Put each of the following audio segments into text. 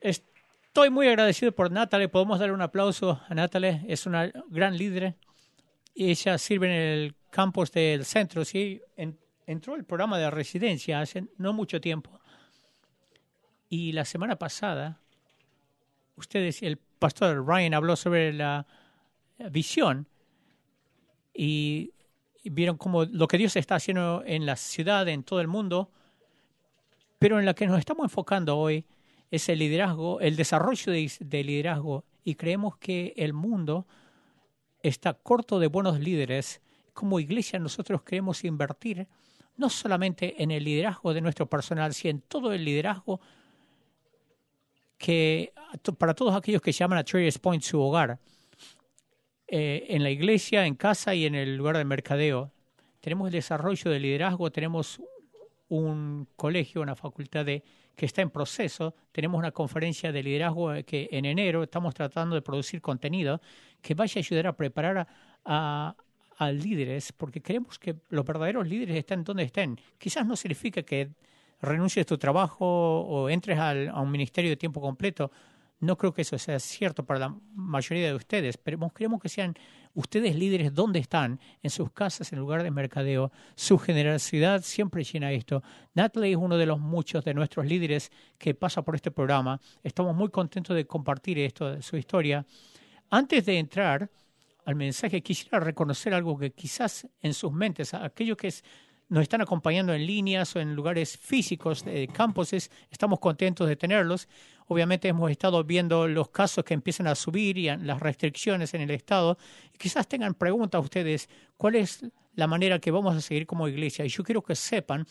Estoy muy agradecido por Natalie. Podemos darle un aplauso a Natalie. Es una gran líder y ella sirve en el campus del centro. Sí, entró al programa de residencia hace no mucho tiempo. Y la semana pasada, ustedes, el pastor Ryan habló sobre la visión y vieron cómo lo que Dios está haciendo en la ciudad, en todo el mundo, pero en la que nos estamos enfocando hoy es el liderazgo, el desarrollo de liderazgo, y creemos que el mundo está corto de buenos líderes. Como iglesia nosotros queremos invertir no solamente en el liderazgo de nuestro personal, sino en todo el liderazgo que para todos aquellos que llaman a Traders Point su hogar. En la iglesia, en casa y en el lugar de mercadeo. Tenemos el desarrollo de liderazgo, tenemos un colegio, una facultad que está en proceso, tenemos una conferencia de liderazgo que en enero estamos tratando de producir contenido que vaya a ayudar a preparar a líderes, porque queremos que los verdaderos líderes estén donde estén. Quizás no significa que renuncies a tu trabajo o entres a un ministerio de tiempo completo. No creo que eso sea cierto para la mayoría de ustedes, pero queremos que sean ustedes líderes donde están, en sus casas, en lugar de mercadeo. Su generosidad siempre llena esto. Natalie es uno de los muchos de nuestros líderes que pasa por este programa. Estamos muy contentos de compartir esto, su historia. Antes de entrar al mensaje, quisiera reconocer algo que quizás en sus mentes, aquellos que nos están acompañando en líneas o en lugares físicos de campuses, estamos contentos de tenerlos. Obviamente hemos estado viendo los casos que empiezan a subir y las restricciones en el estado. Y quizás tengan preguntas ustedes, ¿cuál es la manera que vamos a seguir como iglesia? Y yo quiero que sepan,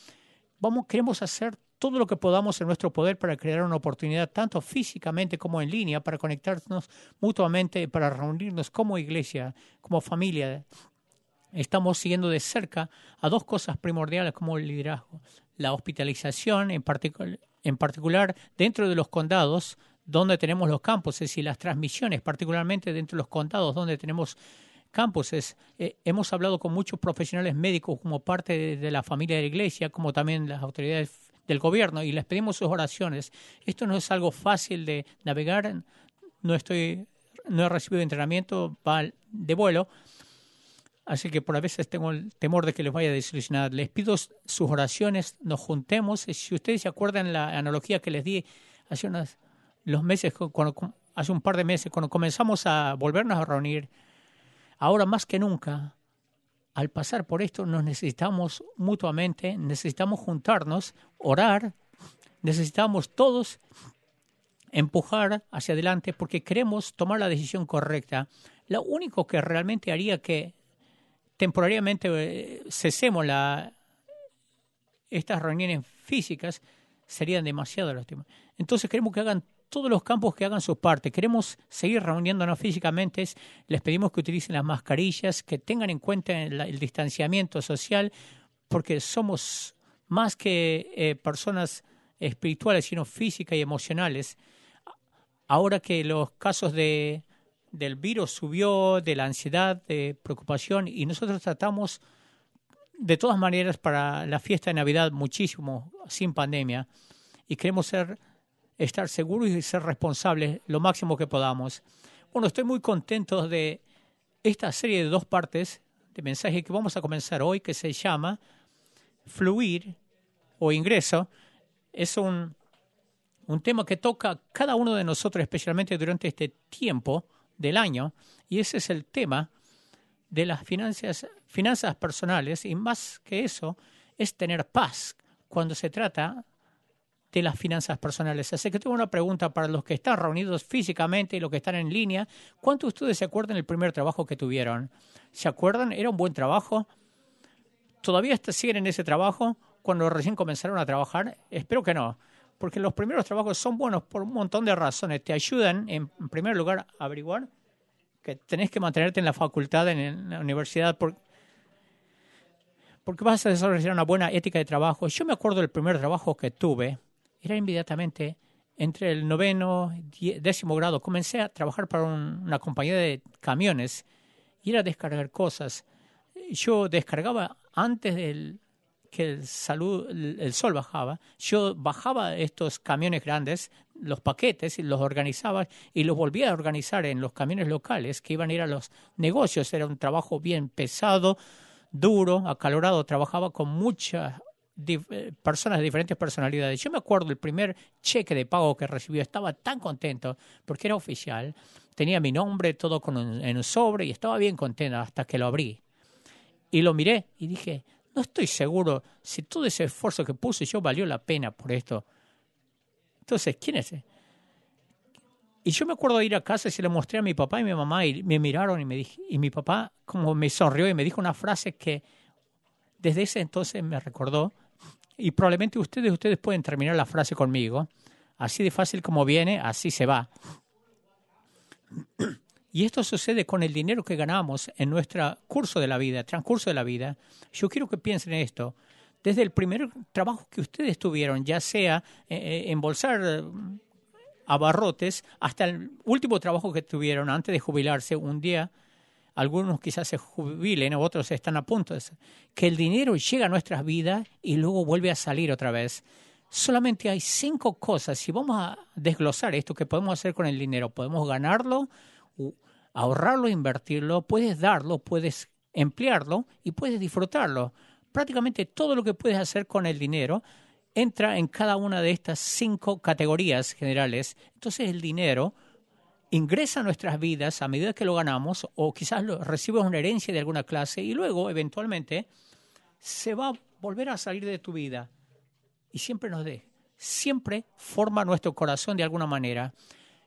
queremos hacer todo lo que podamos en nuestro poder para crear una oportunidad, tanto físicamente como en línea, para conectarnos mutuamente, para reunirnos como iglesia, como familia. Estamos siguiendo de cerca a dos cosas primordiales como el liderazgo. La hospitalización, en particular dentro de los condados donde tenemos los campuses, y las transmisiones, particularmente dentro de los condados donde tenemos campuses. Hemos hablado con muchos profesionales médicos como parte de la familia de la iglesia, como también las autoridades del gobierno, y les pedimos sus oraciones. Esto no es algo fácil de navegar. No he recibido entrenamiento de vuelo. Así que por a veces tengo el temor de que les vaya a desilusionar. Les pido sus oraciones, nos juntemos. Si ustedes se acuerdan la analogía que les di hace hace un par de meses, cuando comenzamos a volvernos a reunir, ahora más que nunca, al pasar por esto, nos necesitamos mutuamente, necesitamos juntarnos, orar, necesitamos todos empujar hacia adelante porque queremos tomar la decisión correcta. Lo único que realmente haría que temporariamente cesemos estas reuniones físicas serían demasiado lástima. Entonces queremos que hagan todos los campos que hagan su parte. Queremos seguir reuniéndonos físicamente. Les pedimos que utilicen las mascarillas, que tengan en cuenta el distanciamiento social, porque somos más que personas espirituales, sino físicas y emocionales. Ahora que los casos del virus subió, de la ansiedad, de preocupación, y nosotros tratamos de todas maneras para la fiesta de Navidad muchísimo sin pandemia, y queremos estar seguros y ser responsables lo máximo que podamos. Bueno, estoy muy contento de esta serie de dos partes de mensajes que vamos a comenzar hoy, que se llama Fluir o Ingreso. Es un tema que toca a cada uno de nosotros, especialmente durante este tiempo del año, y ese es el tema de las finanzas personales, y más que eso es tener paz cuando se trata de las finanzas personales. Así que tengo una pregunta para los que están reunidos físicamente y los que están en línea. ¿Cuántos de ustedes se acuerdan del primer trabajo que tuvieron? ¿Se acuerdan? ¿Era un buen trabajo? ¿Todavía siguen en ese trabajo cuando recién comenzaron a trabajar? Espero que no. Porque los primeros trabajos son buenos por un montón de razones. Te ayudan, en primer lugar, a averiguar que tenés que mantenerte en la facultad, en la universidad, porque vas a desarrollar una buena ética de trabajo. Yo me acuerdo del primer trabajo que tuve. Era inmediatamente entre el 9º y 10º grado. Comencé a trabajar para una compañía de camiones y era descargar cosas. Yo descargaba antes del que el sol bajaba. Yo bajaba estos camiones grandes los paquetes, los organizaba y los volvía a organizar en los camiones locales que iban a ir a los negocios. Era un trabajo bien pesado, duro, acalorado. Trabajaba con muchas personas de diferentes personalidades. Yo me acuerdo el primer cheque de pago que recibió. Estaba tan contento porque era oficial. Tenía mi nombre, todo en un sobre, y estaba bien contento hasta que lo abrí. Y lo miré y dije, no estoy seguro si todo ese esfuerzo que puse yo valió la pena por esto. Entonces, ¿quién es? Y yo me acuerdo de ir a casa y se lo mostré a mi papá y mi mamá, y me miraron y mi papá como me sonrió y me dijo una frase que desde ese entonces me recordó, y probablemente ustedes pueden terminar la frase conmigo. Así de fácil como viene, así se va. Y esto sucede con el dinero que ganamos en nuestro curso de la vida, transcurso de la vida. Yo quiero que piensen en esto. Desde el primer trabajo que ustedes tuvieron, ya sea embolsar abarrotes, hasta el último trabajo que tuvieron antes de jubilarse un día, algunos quizás se jubilen, otros están a punto de eso, que el dinero llega a nuestras vidas y luego vuelve a salir otra vez. Solamente hay 5 cosas. Si vamos a desglosar esto, que podemos hacer con el dinero, podemos ganarlo, ahorrarlo, invertirlo, puedes darlo, puedes emplearlo y puedes disfrutarlo. Prácticamente todo lo que puedes hacer con el dinero entra en cada una de estas 5 categorías generales. Entonces el dinero ingresa a nuestras vidas a medida que lo ganamos, o quizás recibes una herencia de alguna clase, y luego eventualmente se va a volver a salir de tu vida. Y siempre siempre forma nuestro corazón de alguna manera.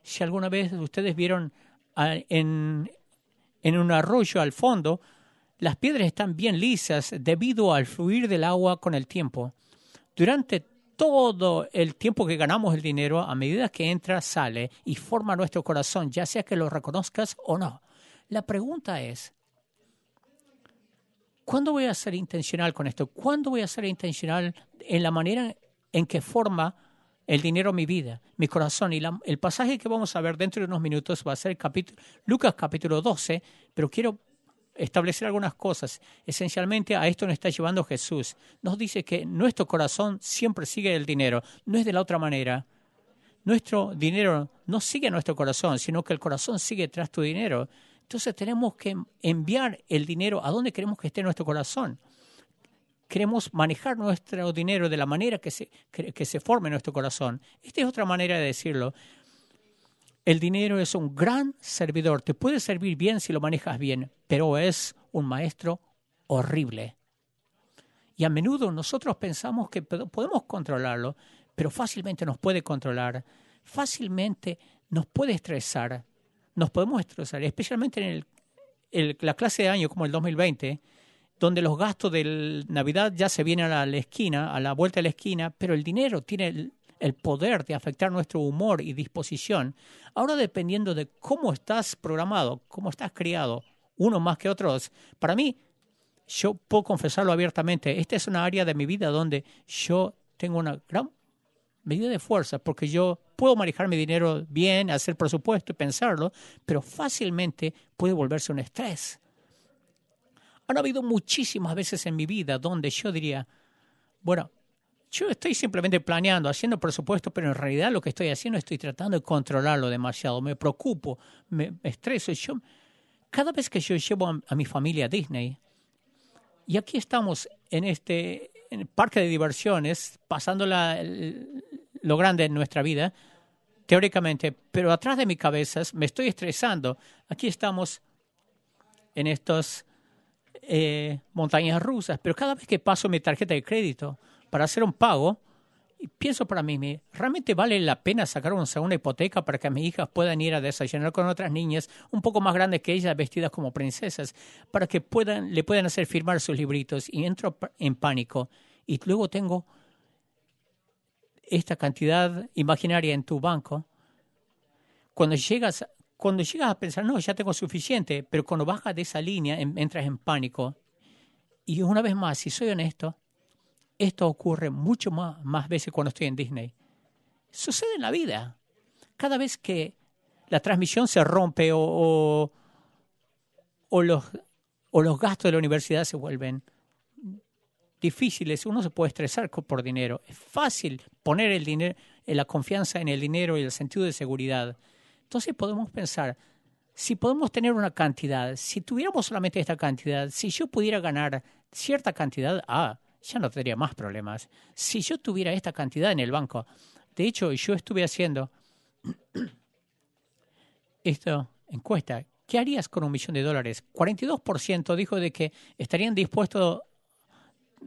Si alguna vez ustedes vieron en un arroyo al fondo, las piedras están bien lisas debido al fluir del agua con el tiempo. Durante todo el tiempo que ganamos el dinero, a medida que entra, sale y forma nuestro corazón, ya sea que lo reconozcas o no. La pregunta es, ¿cuándo voy a ser intencional con esto? ¿Cuándo voy a ser intencional en la manera en que forma el dinero mi vida, mi corazón? Y el pasaje que vamos a ver dentro de unos minutos va a ser Lucas capítulo 12, pero quiero establecer algunas cosas. Esencialmente a esto nos está llevando Jesús. Nos dice que nuestro corazón siempre sigue el dinero. No es de la otra manera. Nuestro dinero no sigue a nuestro corazón, sino que el corazón sigue tras tu dinero. Entonces tenemos que enviar el dinero a donde queremos que esté nuestro corazón. Queremos manejar nuestro dinero de la manera que se forme nuestro corazón. Esta es otra manera de decirlo. El dinero es un gran servidor. Te puede servir bien si lo manejas bien, pero es un maestro horrible. Y a menudo nosotros pensamos que podemos controlarlo, pero fácilmente nos puede controlar. Fácilmente nos puede estresar. Nos podemos estresar, especialmente en la clase de año como el 2020, donde los gastos de Navidad ya se vienen a la esquina, a la vuelta de la esquina, pero el dinero tiene el poder de afectar nuestro humor y disposición. Ahora, dependiendo de cómo estás programado, cómo estás criado, uno más que otros, para mí, yo puedo confesarlo abiertamente, esta es una área de mi vida donde yo tengo una gran medida de fuerza, porque yo puedo manejar mi dinero bien, hacer presupuesto y pensarlo, pero fácilmente puede volverse un estrés. Han habido muchísimas veces en mi vida donde yo diría, bueno, yo estoy simplemente planeando, haciendo presupuesto, pero en realidad lo que estoy haciendo estoy tratando de controlarlo demasiado. Me preocupo, me estreso. Cada vez que yo llevo a mi familia a Disney, y aquí estamos en el parque de diversiones, pasando lo grande en nuestra vida, teóricamente, pero atrás de mis cabezas me estoy estresando. Aquí estamos en estos montañas rusas, pero cada vez que paso mi tarjeta de crédito para hacer un pago, pienso para mí, ¿realmente vale la pena sacar una segunda hipoteca para que mis hijas puedan ir a desayunar con otras niñas un poco más grandes que ellas, vestidas como princesas, para que le puedan hacer firmar sus libritos? Y entro en pánico. Y luego tengo esta cantidad imaginaria en tu banco. Cuando llegas a pensar, no, ya tengo suficiente, pero cuando bajas de esa línea entras en pánico. Y una vez más, si soy honesto, esto ocurre mucho más veces cuando estoy en Disney. Sucede en la vida. Cada vez que la transmisión se rompe o los gastos de la universidad se vuelven difíciles, uno se puede estresar por dinero. Es fácil poner el dinero, la confianza en el dinero y el sentido de seguridad. Entonces podemos pensar, si podemos tener una cantidad, si tuviéramos solamente esta cantidad, si yo pudiera ganar cierta cantidad, ya no tendría más problemas. Si yo tuviera esta cantidad en el banco. De hecho, yo estuve haciendo esta encuesta. ¿Qué harías con $1,000,000? 42% dijo de que estarían dispuestos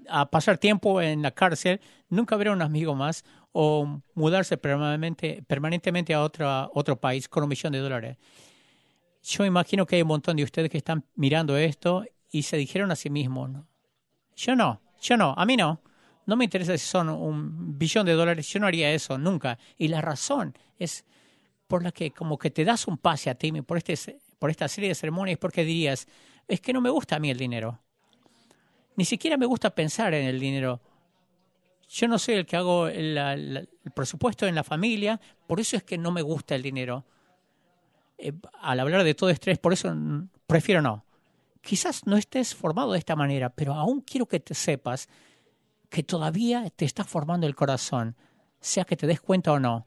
a pasar tiempo en la cárcel, nunca ver a un amigo más o mudarse permanentemente a otro país con $1,000,000. Yo imagino que hay un montón de ustedes que están mirando esto y se dijeron a sí mismos, ¿no? Yo no, a mí no. No me interesa si son $1,000,000,000, yo no haría eso nunca. Y la razón es por la que como que te das un pase a ti por, por esta serie de ceremonias, porque dirías, es que no me gusta a mí el dinero. Ni siquiera me gusta pensar en el dinero. Yo no soy el que hago el presupuesto en la familia, por eso es que no me gusta el dinero. Al hablar de todo estrés, por eso prefiero no. Quizás no estés formado de esta manera, pero aún quiero que te sepas que todavía te está formando el corazón, sea que te des cuenta o no,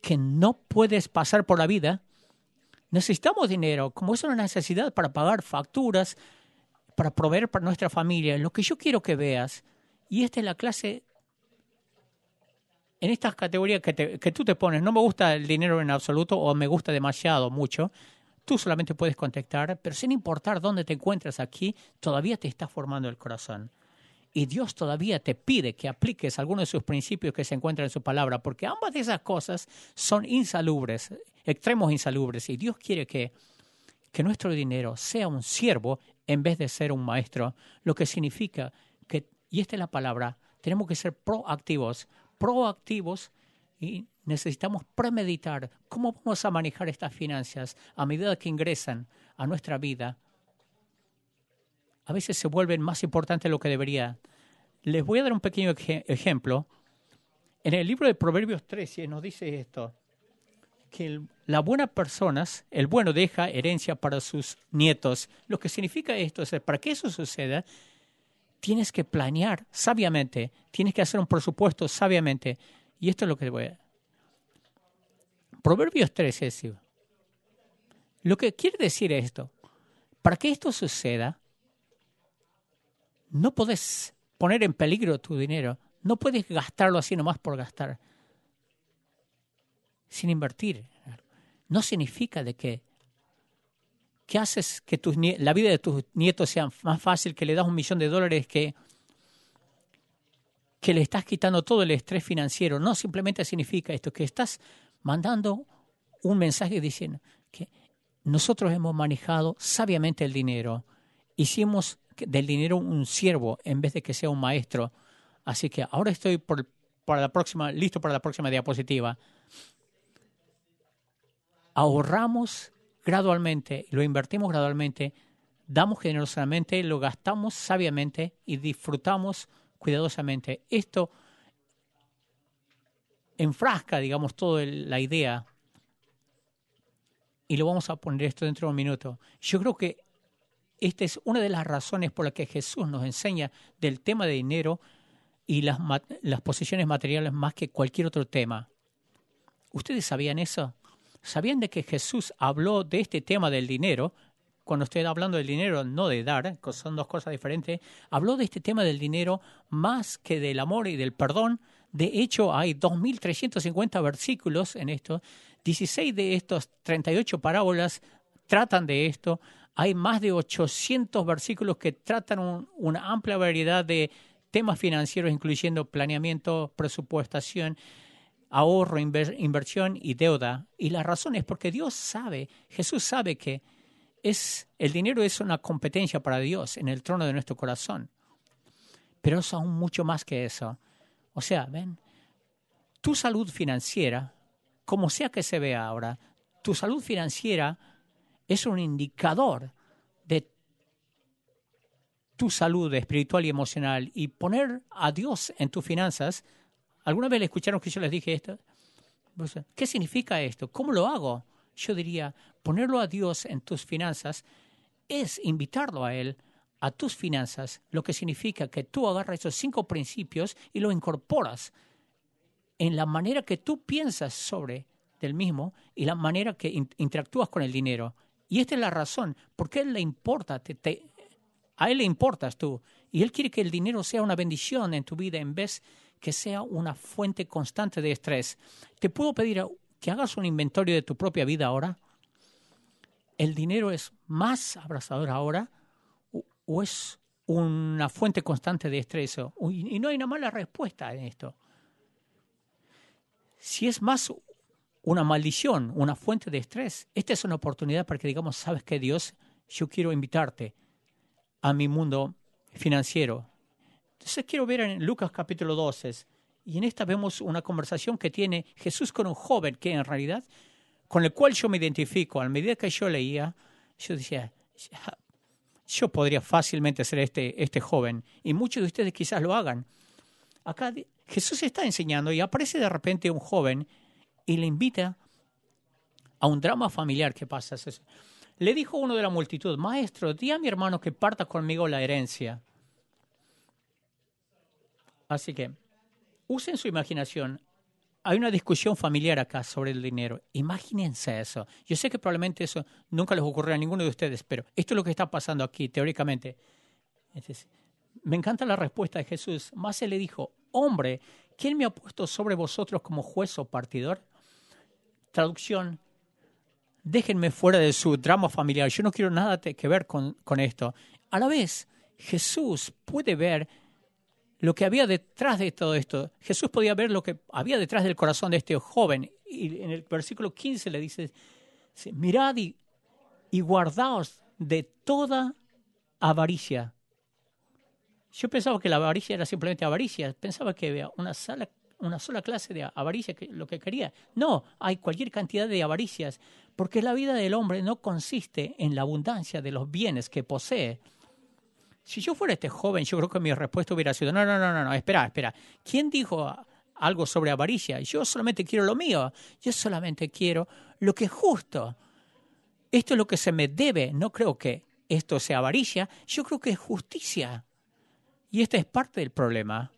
que no puedes pasar por la vida. Necesitamos dinero, como es una necesidad para pagar facturas, para proveer para nuestra familia. Lo que yo quiero que veas, y esta es la clase, en estas categorías que tú te pones, no me gusta el dinero en absoluto o me gusta demasiado mucho, tú solamente puedes contactar, pero sin importar dónde te encuentras aquí, todavía te está formando el corazón. Y Dios todavía te pide que apliques algunos de sus principios que se encuentran en su palabra, porque ambas de esas cosas son insalubres, extremos insalubres. Y Dios quiere que nuestro dinero sea un siervo en vez de ser un maestro, lo que significa que, y esta es la palabra, tenemos que ser proactivos y necesitamos premeditar cómo vamos a manejar estas finanzas a medida que ingresan a nuestra vida. A veces se vuelven más importantes de lo que debería. Les voy a dar un pequeño ejemplo. En el libro de Proverbios 13 nos dice esto, que las buenas personas, el bueno deja herencia para sus nietos. Lo que significa esto es, para que eso suceda, tienes que planear sabiamente, tienes que hacer un presupuesto sabiamente. Y esto es lo que voy a decir. Proverbios 13, sí. Lo que quiere decir esto, para que esto suceda, no podés poner en peligro tu dinero. No puedes gastarlo así nomás por gastar, sin invertir. No significa de que haces que la vida de tus nietos sea más fácil, que le das $1,000,000, que le estás quitando todo el estrés financiero. No, simplemente significa esto, que estás mandando un mensaje diciendo que nosotros hemos manejado sabiamente el dinero. Hicimos del dinero un siervo en vez de que sea un maestro. Así que ahora estoy listo para la próxima diapositiva. Ahorramos gradualmente, lo invertimos gradualmente, damos generosamente, lo gastamos sabiamente y disfrutamos cuidadosamente. Esto enfrasca, digamos, toda la idea. Y lo vamos a poner esto dentro de un minuto. Yo creo que esta es una de las razones por las que Jesús nos enseña del tema de dinero y las posesiones materiales más que cualquier otro tema. ¿Ustedes sabían eso? ¿Sabían de que Jesús habló de este tema del dinero? Cuando estoy hablando del dinero, no de dar, son dos cosas diferentes. Habló de este tema del dinero más que del amor y del perdón. De hecho, hay 2.350 versículos en esto. 16 de estos 38 parábolas tratan de esto. Hay más de 800 versículos que tratan una amplia variedad de temas financieros, incluyendo planeamiento, presupuestación, ahorro, inversión y deuda. Y la razón es porque Dios sabe, Jesús sabe que el dinero es una competencia para Dios en el trono de nuestro corazón. Pero es aún mucho más que eso. O sea, ven, tu salud financiera, como sea que se vea ahora, tu salud financiera es un indicador de tu salud espiritual y emocional. Y poner a Dios en tus finanzas. ¿Alguna vez le escucharon que yo les dije esto? ¿Qué significa esto? ¿Cómo lo hago? Yo diría, ponerlo a Dios en tus finanzas es invitarlo a Él a tus finanzas, lo que significa que tú agarras esos 5 principios y los incorporas en la manera que tú piensas sobre el mismo y la manera que interactúas con el dinero. Y esta es la razón por qué él le importa, a él le importas tú. Y él quiere que el dinero sea una bendición en tu vida en vez que sea una fuente constante de estrés. ¿Te puedo pedir que hagas un inventario de tu propia vida ahora? ¿El dinero es más abrazador ahora o es una fuente constante de estrés? Y no hay una mala respuesta en esto. Si es más una maldición, una fuente de estrés, esta es una oportunidad para que digamos, ¿sabes qué, Dios? Yo quiero invitarte a mi mundo financiero. Entonces quiero ver en Lucas capítulo 12, y en esta vemos una conversación que tiene Jesús con un joven que en realidad, con el cual yo me identifico. A medida que yo leía, yo decía, yo podría fácilmente ser este joven, y muchos de ustedes quizás lo hagan. Acá Jesús está enseñando y aparece de repente un joven y le invita a un drama familiar que pasa. Le dijo uno de la multitud, maestro, di a mi hermano que parta conmigo la herencia. Así que usen su imaginación. Hay una discusión familiar acá sobre el dinero. Imagínense eso. Yo sé que probablemente eso nunca les ocurrió a ninguno de ustedes, pero esto es lo que está pasando aquí, teóricamente. Entonces, me encanta la respuesta de Jesús. Mas él le dijo, hombre, ¿quién me ha puesto sobre vosotros como juez o partidor? Traducción, déjenme fuera de su drama familiar. Yo no quiero nada que ver con esto. A la vez, Jesús puede ver lo que había detrás de todo esto. Jesús podía ver lo que había detrás del corazón de este joven. Y en el versículo 15 le dice, mirad y guardaos de toda avaricia. Yo pensaba que la avaricia era simplemente avaricia. Pensaba que había una sola clase de avaricia, que lo que quería. No, hay cualquier cantidad de avaricias, porque la vida del hombre no consiste en la abundancia de los bienes que posee. Si yo fuera este joven, yo creo que mi respuesta hubiera sido, no, espera. ¿Quién dijo algo sobre avaricia? Yo solamente quiero lo mío. Yo solamente quiero lo que es justo. Esto es lo que se me debe. No creo que esto sea avaricia. Yo creo que es justicia. Y esta es parte del problema.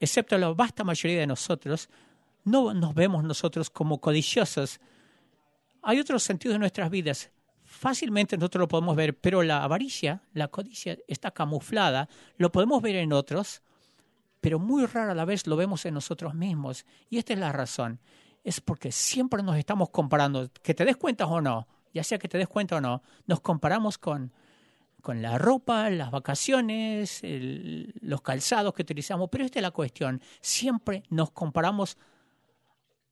Excepto la vasta mayoría de nosotros, no nos vemos nosotros como codiciosos. Hay otros sentidos de nuestras vidas. Fácilmente nosotros lo podemos ver, pero la avaricia, la codicia, está camuflada. Lo podemos ver en otros, pero muy rara a la vez lo vemos en nosotros mismos. Y esta es la razón. Es porque siempre nos estamos comparando. Que te des cuenta o no, ya sea que te des cuenta o no, nos comparamos con la ropa, las vacaciones, los calzados que utilizamos. Pero esta es la cuestión. Siempre nos comparamos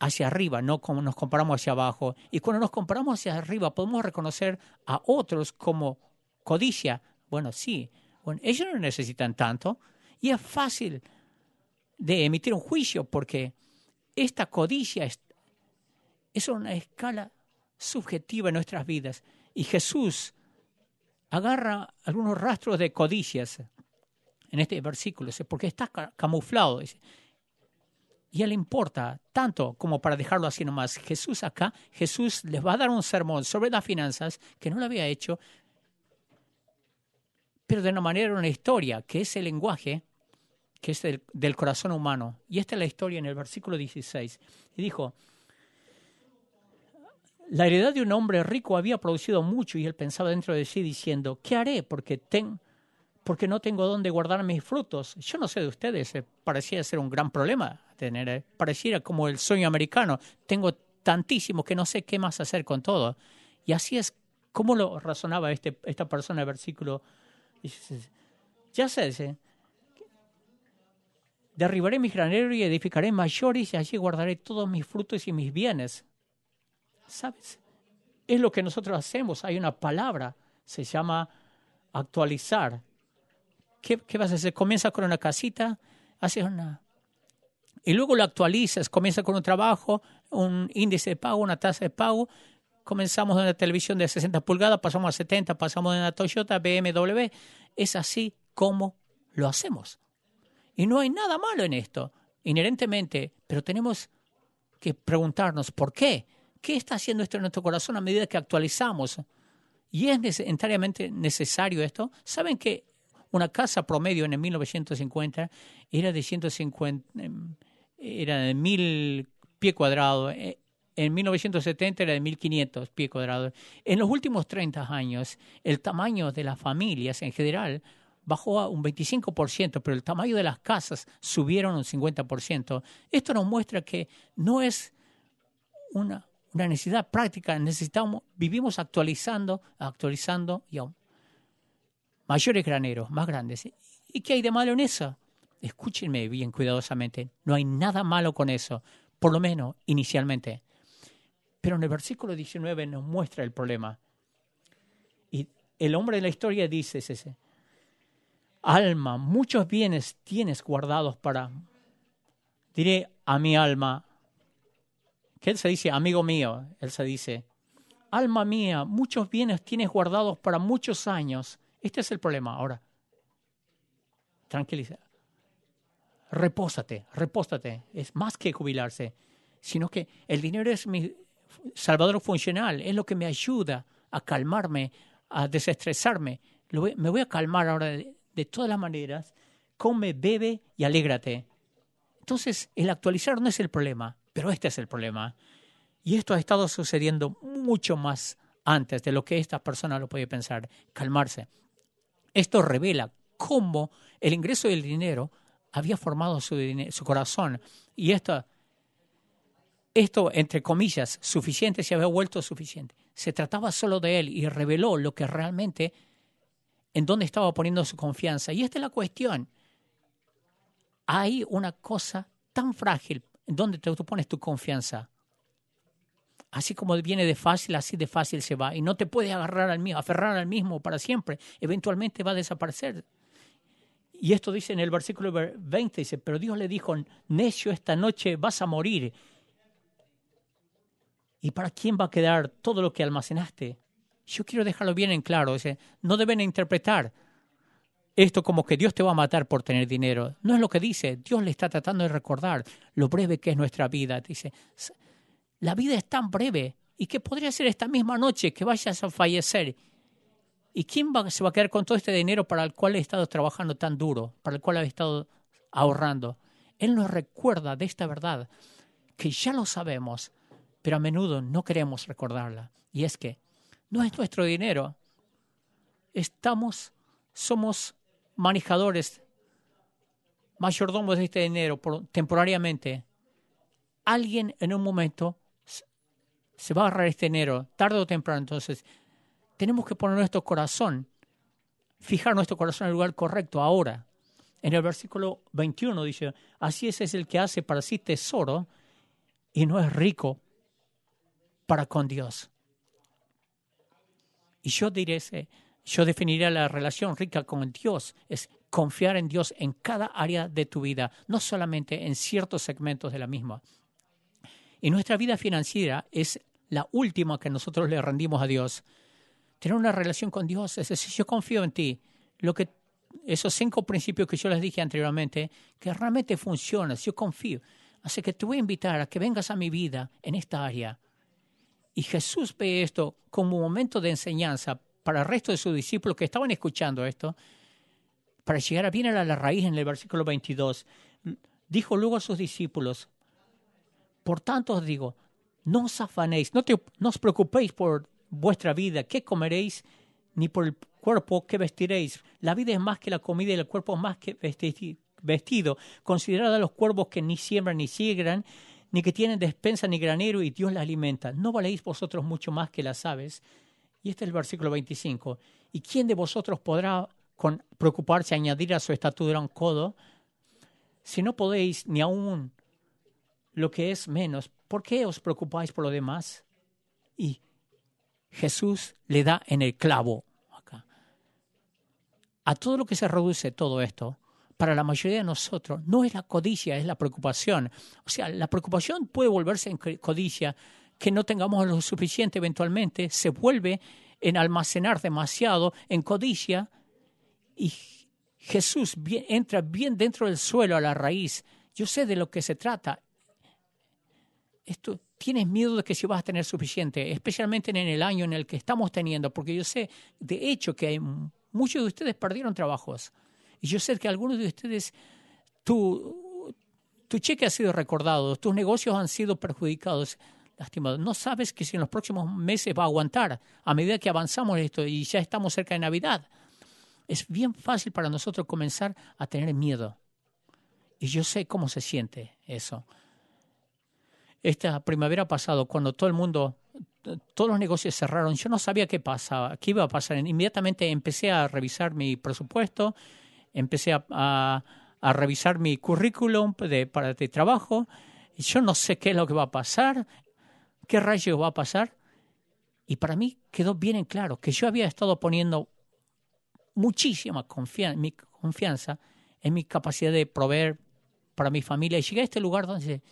hacia arriba, no como nos comparamos hacia abajo. Y cuando nos comparamos hacia arriba, podemos reconocer a otros como codicia. Bueno, sí, ellos no necesitan tanto. Y es fácil de emitir un juicio porque esta codicia es una escala subjetiva en nuestras vidas. Y Jesús agarra algunos rastros de codicias en este versículo, porque está camuflado. Y a él importa tanto como para dejarlo así nomás. Jesús les va a dar un sermón sobre las finanzas que no lo había hecho, pero de una manera, una historia, que es el lenguaje, que es del corazón humano. Y esta es la historia en el versículo 16. Y dijo, la heredad de un hombre rico había producido mucho y él pensaba dentro de sí diciendo, ¿qué haré? Porque no tengo dónde guardar mis frutos. Yo no sé de ustedes, parecía ser un gran problema tener, pareciera como el sueño americano. Tengo tantísimo que no sé qué más hacer con todo. Y así es como lo razonaba esta persona en el versículo. Ya sé, derribaré mis graneros y edificaré mayores y allí guardaré todos mis frutos y mis bienes. ¿Sabes? Es lo que nosotros hacemos. Hay una palabra, se llama actualizar. ¿Qué vas a hacer? Comienzas con una casita, haces una, y luego la actualizas. Comienzas con un trabajo, un índice de pago, una tasa de pago. Comenzamos de una televisión de 60 pulgadas, pasamos a 70, pasamos de una Toyota, BMW. Es así como lo hacemos. Y no hay nada malo en esto, inherentemente, pero tenemos que preguntarnos, ¿por qué? ¿Qué está haciendo esto en nuestro corazón a medida que actualizamos? Y es necesariamente necesario esto. ¿Saben que una casa promedio en el 1950 era de 150, era de 1.000 pies cuadrados? En 1970 era de 1.500 pies cuadrados. En los últimos 30 años, el tamaño de las familias en general bajó a un 25%, pero el tamaño de las casas subieron un 50%. Esto nos muestra que no es una necesidad práctica. Vivimos actualizando y aún mayores graneros, más grandes. ¿Y qué hay de malo en eso? Escúchenme bien cuidadosamente. No hay nada malo con eso, por lo menos inicialmente. Pero en el versículo 19 nos muestra el problema. Y el hombre de la historia dice, es ese: alma, muchos bienes tienes guardados para... Diré a mi alma, que él se dice amigo mío, él se dice, alma mía, muchos bienes tienes guardados para muchos años. Este es el problema ahora. Tranquiliza. Repóstate. Es más que jubilarse, sino que el dinero es mi salvador funcional, es lo que me ayuda a calmarme, a desestresarme. Me voy a calmar ahora de todas las maneras. Come, bebe y alégrate. Entonces, el actualizar no es el problema, pero este es el problema. Y esto ha estado sucediendo mucho más antes de lo que esta persona lo puede pensar, calmarse. Esto revela cómo el ingreso del dinero había formado su corazón. Y esto, entre comillas, suficiente se había vuelto suficiente. Se trataba solo de él y reveló lo que realmente, en dónde estaba poniendo su confianza. Y esta es la cuestión. Hay una cosa tan frágil en donde tú pones tu confianza. Así como viene de fácil, así de fácil se va. Y no te puedes aferrar al mismo para siempre. Eventualmente va a desaparecer. Y esto dice en el versículo 20, dice, pero Dios le dijo, necio, esta noche vas a morir. ¿Y para quién va a quedar todo lo que almacenaste? Yo quiero dejarlo bien en claro. Dice, no deben interpretar esto como que Dios te va a matar por tener dinero. No es lo que dice. Dios le está tratando de recordar lo breve que es nuestra vida. Dice, la vida es tan breve y que podría ser esta misma noche que vayas a fallecer. ¿Y quién se va a quedar con todo este dinero para el cual he estado trabajando tan duro, para el cual he estado ahorrando? Él nos recuerda de esta verdad que ya lo sabemos, pero a menudo no queremos recordarla. Y es que no es nuestro dinero. Somos manejadores, mayordomos de este dinero temporariamente. Alguien en un momento se va a agarrar este dinero, tarde o temprano. Entonces, tenemos que poner nuestro corazón, fijar nuestro corazón en el lugar correcto ahora. En el versículo 21 dice, así es el que hace para sí tesoro y no es rico para con Dios. Y yo definiré la relación rica con Dios. Es confiar en Dios en cada área de tu vida, no solamente en ciertos segmentos de la misma. Y nuestra vida financiera es la última que nosotros le rendimos a Dios. Tener una relación con Dios es decir, yo confío en ti. Esos 5 principios que yo les dije anteriormente, que realmente funcionan, yo confío. Así que te voy a invitar a que vengas a mi vida en esta área. Y Jesús ve esto como un momento de enseñanza para el resto de sus discípulos que estaban escuchando esto, para llegar bien a la raíz en el versículo 22. Dijo luego a sus discípulos, por tanto os digo, no os afanéis, no os preocupéis por vuestra vida, qué comeréis, ni por el cuerpo, qué vestiréis. La vida es más que la comida y el cuerpo es más que vestido. Considerad a los cuervos que ni siembran ni siegan, ni que tienen despensa ni granero, y Dios la alimenta. ¿No valéis vosotros mucho más que las aves? Y este es el versículo 25. ¿Y quién de vosotros podrá con preocuparse añadir a su estatura un codo? Si no podéis ni aún lo que es menos, ¿por qué os preocupáis por lo demás? Y Jesús le da en el clavo acá. A todo lo que se reduce todo esto, para la mayoría de nosotros, no es la codicia, es la preocupación. O sea, la preocupación puede volverse en codicia, que no tengamos lo suficiente eventualmente, se vuelve en almacenar demasiado, en codicia, y Jesús entra bien dentro del suelo, a la raíz. Yo sé de lo que se trata. esto, tienes miedo de que si vas a tener suficiente, especialmente en el año en el que estamos teniendo, porque yo sé, de hecho, que hay, muchos de ustedes perdieron trabajos. Y yo sé que algunos de ustedes, tu cheque ha sido recordado, tus negocios han sido perjudicados, lastimados. No sabes que si en los próximos meses va a aguantar a medida que avanzamos esto y ya estamos cerca de Navidad. Es bien fácil para nosotros comenzar a tener miedo. Y yo sé cómo se siente eso. Esta primavera pasada, cuando todo el mundo, todos los negocios cerraron, yo no sabía qué pasaba, qué iba a pasar. Inmediatamente empecé a revisar mi presupuesto, empecé a revisar mi currículum de trabajo. Y yo no sé qué es lo que va a pasar, qué rayos va a pasar. Y para mí quedó bien en claro que yo había estado poniendo muchísima confianza en mi capacidad de proveer para mi familia. Y llegué a este lugar donde,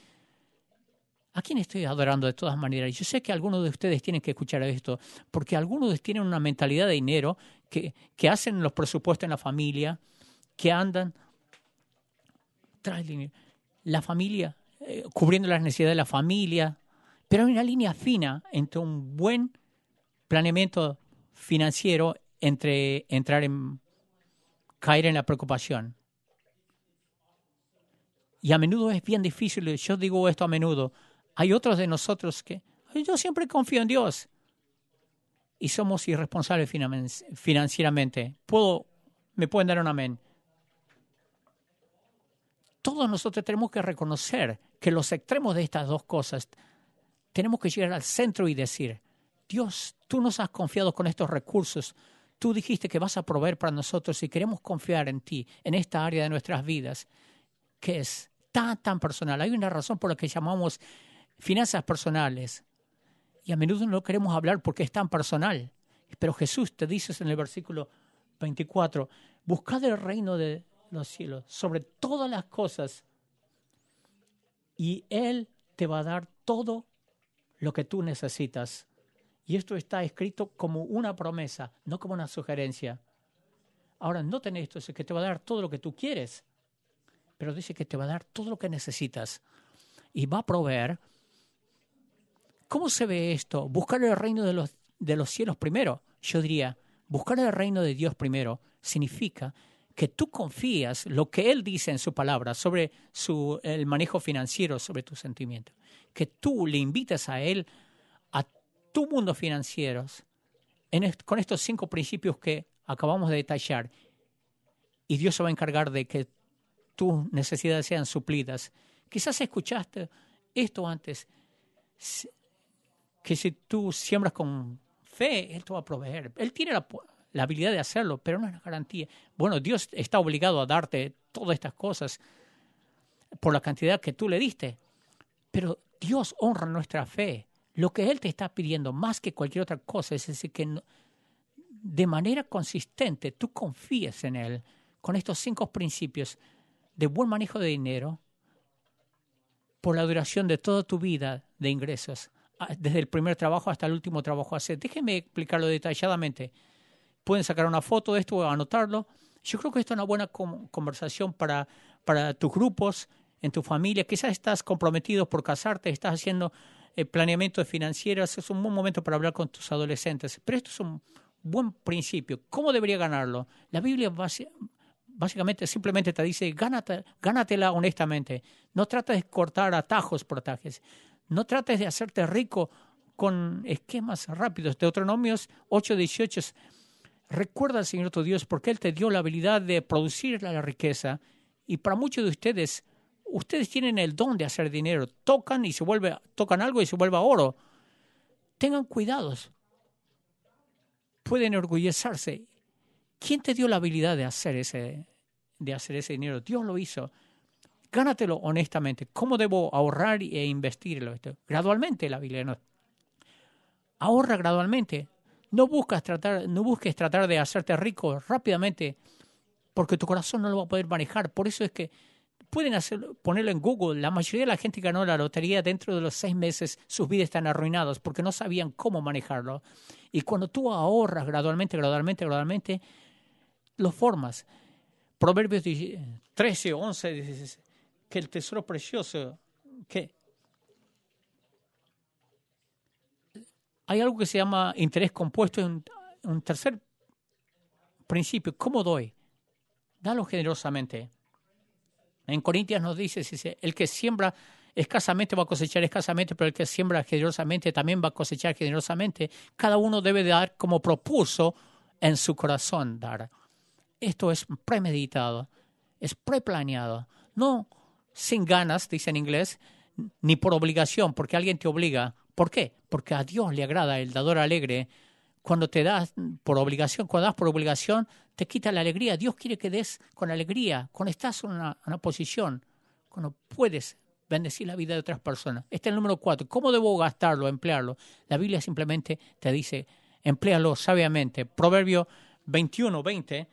¿a quién estoy adorando de todas maneras? Yo sé que algunos de ustedes tienen que escuchar esto, porque algunos tienen una mentalidad de dinero que hacen los presupuestos en la familia, que andan tras la familia, cubriendo las necesidades de la familia. Pero hay una línea fina entre un buen planeamiento financiero, entre caer en la preocupación. Y a menudo es bien difícil, yo digo esto a menudo. Hay otros de nosotros que, yo siempre confío en Dios. Y somos irresponsables financieramente. Me pueden dar un amén. Todos nosotros tenemos que reconocer que los extremos de estas dos cosas, tenemos que llegar al centro y decir, Dios, tú nos has confiado con estos recursos. Tú dijiste que vas a proveer para nosotros y queremos confiar en ti, en esta área de nuestras vidas, que es tan personal. Hay una razón por la que llamamos finanzas personales. Y a menudo no queremos hablar porque es tan personal. Pero Jesús te dice en el versículo 24, buscad el reino de los cielos sobre todas las cosas y Él te va a dar todo lo que tú necesitas. Y esto está escrito como una promesa, no como una sugerencia. Ahora, noten esto, es que te va a dar todo lo que tú quieres, pero dice que te va a dar todo lo que necesitas y va a proveer. ¿Cómo se ve esto? Buscar el reino de los cielos primero. Yo diría, buscar el reino de Dios primero significa que tú confías lo que Él dice en su palabra sobre el manejo financiero, sobre tus sentimientos. Que tú le invitas a Él, a tu mundo financiero, con estos 5 principios que acabamos de detallar. Y Dios se va a encargar de que tus necesidades sean suplidas. Quizás escuchaste esto antes, que si tú siembras con fe, Él te va a proveer. Él tiene la habilidad de hacerlo, pero no es una garantía. Bueno, Dios está obligado a darte todas estas cosas por la cantidad que tú le diste. Pero Dios honra nuestra fe. Lo que Él te está pidiendo más que cualquier otra cosa, es decir, que de manera consistente tú confíes en Él con estos 5 principios de buen manejo de dinero por la duración de toda tu vida de ingresos, desde el primer trabajo hasta el último trabajo. Déjenme explicarlo detalladamente. Pueden sacar una foto de esto o anotarlo. Yo creo que esto es una buena conversación para tus grupos, en tu familia. Quizás estás comprometido por casarte, estás haciendo planeamiento financiero. Es un buen momento para hablar con tus adolescentes. Pero esto es un buen principio. ¿Cómo debería ganarlo? La Biblia básicamente simplemente te dice, gánatela honestamente. No trates de cortar atajos por atajes. No trates de hacerte rico con esquemas rápidos. Deuteronomios 8:18. Recuerda al Señor tu Dios porque Él te dio la habilidad de producir la riqueza. Y para muchos de ustedes tienen el don de hacer dinero. Tocan algo y se vuelve oro. Tengan cuidados. Pueden enorgullecerse. ¿Quién te dio la habilidad de hacer ese dinero? Dios lo hizo. Gánatelo honestamente. ¿Cómo debo ahorrar e investirlo? Gradualmente, la Biblia nos ahorra gradualmente. No busques tratar de hacerte rico rápidamente, porque tu corazón no lo va a poder manejar. Por eso es que pueden ponerlo en Google. La mayoría de la gente ganó la lotería. Dentro de los 6 meses sus vidas están arruinadas porque no sabían cómo manejarlo. Y cuando tú ahorras gradualmente, lo formas. Proverbios 13:11 dice que el tesoro precioso, que Hay algo que se llama interés compuesto. Es un tercer principio. ¿Cómo doy? Dalo generosamente. En Corintios nos dice, el que siembra escasamente va a cosechar escasamente, pero el que siembra generosamente también va a cosechar generosamente. Cada uno debe dar como propuso en su corazón dar. Esto es premeditado, es preplaneado. No sin ganas, dice en inglés, ni por obligación, porque alguien te obliga. ¿Por qué? Porque a Dios le agrada el dador alegre. Cuando te das por obligación, te quita la alegría. Dios quiere que des con alegría, cuando estás en una posición, cuando puedes bendecir la vida de otras personas. Este es el número 4. ¿Cómo debo gastarlo, emplearlo? La Biblia simplemente te dice, empléalo sabiamente. Proverbio 21:20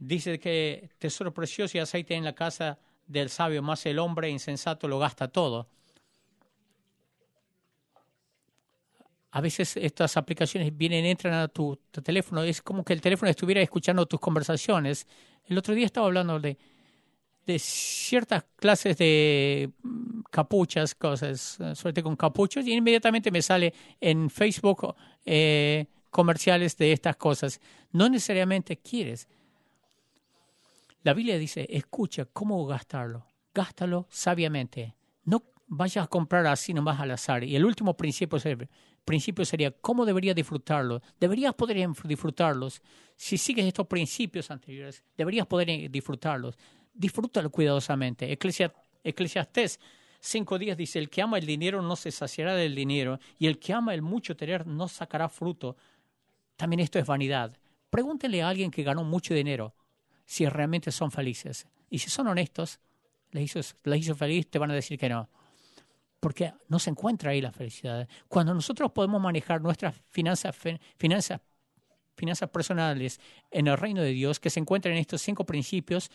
dice que tesoro precioso y aceite en la casa del sabio, más el hombre insensato lo gasta todo. A veces estas aplicaciones vienen, entran a tu teléfono. Es como que el teléfono estuviera escuchando tus conversaciones. El otro día estaba hablando de ciertas clases de capuchas, cosas, suerte con capuchos, y inmediatamente me sale en Facebook comerciales de estas cosas. No necesariamente quieres. La Biblia dice, escucha, ¿cómo gastarlo? Gástalo sabiamente. No vayas a comprar así nomás al azar. Y el último principio sería, ¿cómo deberías disfrutarlo? Deberías poder disfrutarlos. Si sigues estos principios anteriores, deberías poder disfrutarlos. Disfrútalo cuidadosamente. Eclesiastes 5:10 dice, el que ama el dinero no se saciará del dinero, y el que ama el mucho tener no sacará fruto. También esto es vanidad. Pregúntele a alguien que ganó mucho dinero si realmente son felices. Y si son honestos, les hizo feliz, te van a decir que no. Porque no se encuentra ahí la felicidad. Cuando nosotros podemos manejar nuestras finanzas personales en el reino de Dios, que se encuentran en estos 5 principios,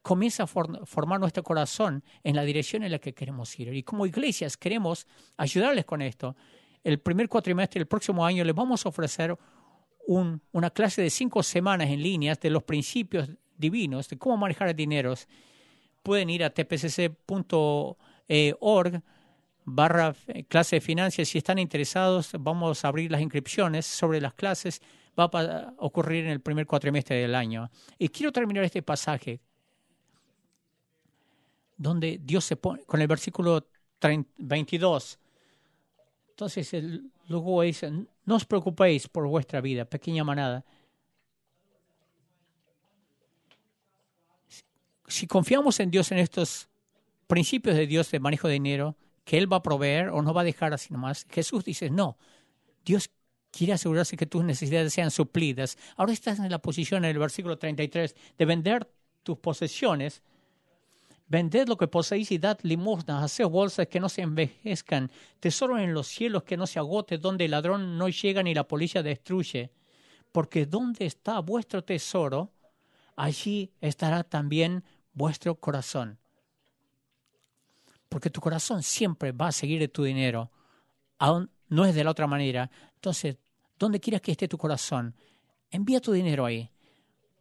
comienza a formar nuestro corazón en la dirección en la que queremos ir. Y como iglesias queremos ayudarles con esto. El primer cuatrimestre del próximo año les vamos a ofrecer una clase de 5 semanas en línea de los principios divinos, de cómo manejar el dinero. Pueden ir a tpcc.org/clase de finanzas. Si están interesados, vamos a abrir las inscripciones sobre las clases. Va a ocurrir en el primer cuatrimestre del año. Y quiero terminar este pasaje donde Dios se pone, con el versículo 22. Entonces, luego dice, no os preocupéis por vuestra vida, pequeña manada. Si confiamos en Dios, en estos principios de Dios de manejo de dinero, que Él va a proveer o nos va a dejar así nomás, Jesús dice, no, Dios quiere asegurarse que tus necesidades sean suplidas. Ahora estás en la posición, en el versículo 33, de vender tus posesiones. Vended lo que poseéis y dad limosnas, haced bolsas que no se envejezcan, tesoros en los cielos que no se agote, donde el ladrón no llega ni la polilla destruye. Porque donde está vuestro tesoro, allí estará también vuestro corazón. Porque tu corazón siempre va a seguir de tu dinero. Aún no es de la otra manera. Entonces, donde quieras que esté tu corazón, envía tu dinero ahí.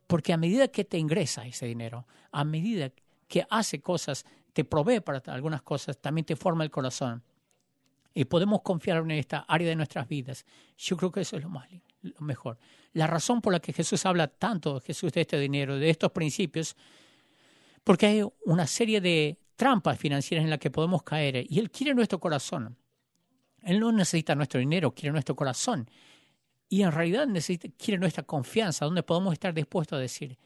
Porque a medida que te ingresa ese dinero, a medida que hace cosas, te provee para algunas cosas, también te forma el corazón. Y podemos confiar en esta área de nuestras vidas. Yo creo que eso es lo mejor. La razón por la que Jesús habla tanto, Jesús, de este dinero, de estos principios, porque hay una serie de trampas financieras en las que podemos caer. Y Él quiere nuestro corazón. Él no necesita nuestro dinero, quiere nuestro corazón. Y en realidad quiere nuestra confianza, donde podemos estar dispuestos a decir,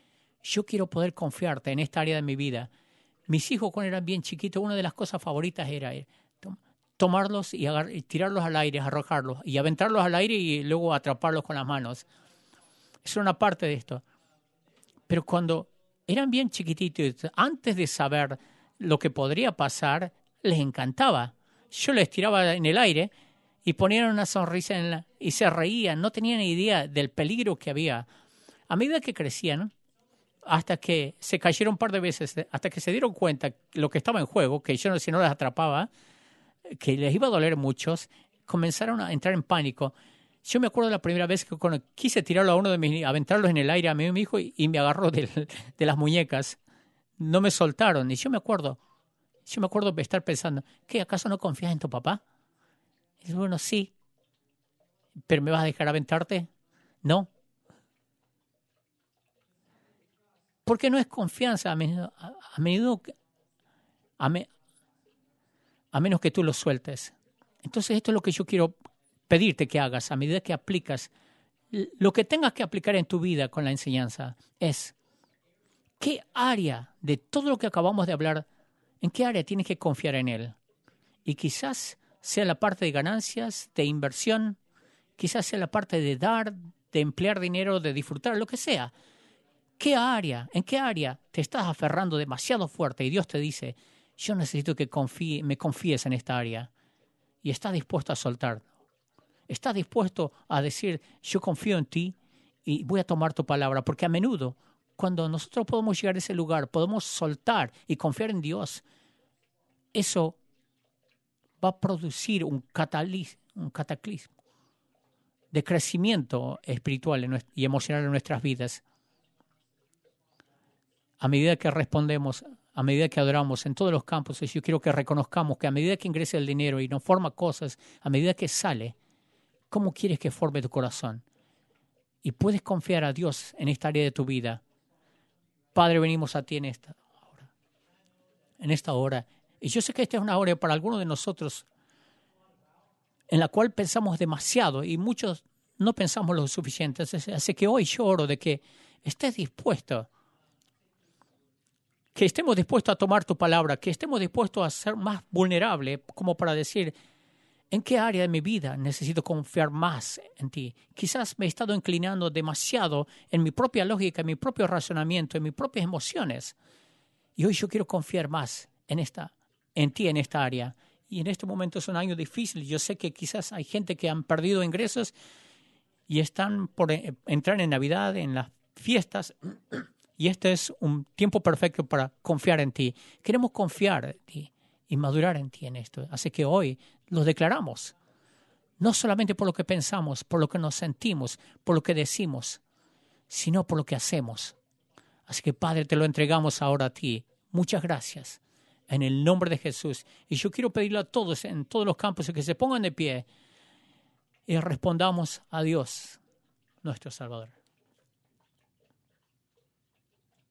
yo quiero poder confiarte en esta área de mi vida. Mis hijos, cuando eran bien chiquitos, una de las cosas favoritas era tomarlos y tirarlos al aire, arrojarlos y aventarlos al aire y luego atraparlos con las manos. Eso era una parte de esto. Pero cuando eran bien chiquititos, antes de saber lo que podría pasar, les encantaba. Yo les tiraba en el aire y ponían una sonrisa y se reían. No tenían idea del peligro que había. A medida que crecían, hasta que se cayeron un par de veces, hasta que se dieron cuenta lo que estaba en juego, que yo si no las atrapaba, que les iba a doler muchos, comenzaron a entrar en pánico. Yo me acuerdo la primera vez que cuando quise tirarlo a uno de mis, aventarlos en el aire a mi hijo y me agarró de las muñecas. No me soltaron. Y yo me acuerdo estar pensando, ¿qué, acaso no confías en tu papá? Y bueno, sí, pero ¿me vas a dejar aventarte? No. Porque no es confianza a menos que tú lo sueltes. Entonces esto es lo que yo quiero pedirte que hagas a medida que aplicas. Lo que tengas que aplicar en tu vida con la enseñanza es qué área de todo lo que acabamos de hablar, en qué área tienes que confiar en él. Y quizás sea la parte de ganancias, de inversión, quizás sea la parte de dar, de emplear dinero, de disfrutar, lo que sea. ¿Qué área? ¿En qué área te estás aferrando demasiado fuerte? Y Dios te dice, yo necesito que me confíes en esta área. Y estás dispuesto a soltar. Estás dispuesto a decir, yo confío en ti y voy a tomar tu palabra. Porque a menudo, cuando nosotros podemos llegar a ese lugar, podemos soltar y confiar en Dios, eso va a producir un cataclismo de crecimiento espiritual y emocional en nuestras vidas. A medida que respondemos, a medida que adoramos en todos los campos, yo quiero que reconozcamos que a medida que ingresa el dinero y nos forma cosas, a medida que sale, ¿cómo quieres que forme tu corazón? Y puedes confiar a Dios en esta área de tu vida. Padre, venimos a ti en esta hora. Y yo sé que esta es una hora para algunos de nosotros en la cual pensamos demasiado y muchos no pensamos lo suficiente. Así que hoy yo oro de que estés dispuesto, que estemos dispuestos a tomar tu palabra, que estemos dispuestos a ser más vulnerables, como para decir, ¿en qué área de mi vida necesito confiar más en ti? Quizás me he estado inclinando demasiado en mi propia lógica, en mi propio razonamiento, en mis propias emociones. Y hoy yo quiero confiar más en ti en esta área. Y en este momento es un año difícil. Yo sé que quizás hay gente que han perdido ingresos y están por entrar en Navidad, en las fiestas. Y este es un tiempo perfecto para confiar en ti. Queremos confiar en ti y madurar en ti en esto. Así que hoy lo declaramos. No solamente por lo que pensamos, por lo que nos sentimos, por lo que decimos, sino por lo que hacemos. Así que, Padre, te lo entregamos ahora a ti. Muchas gracias. En el nombre de Jesús. Y yo quiero pedirle a todos, en todos los campos, que se pongan de pie y respondamos a Dios, nuestro Salvador.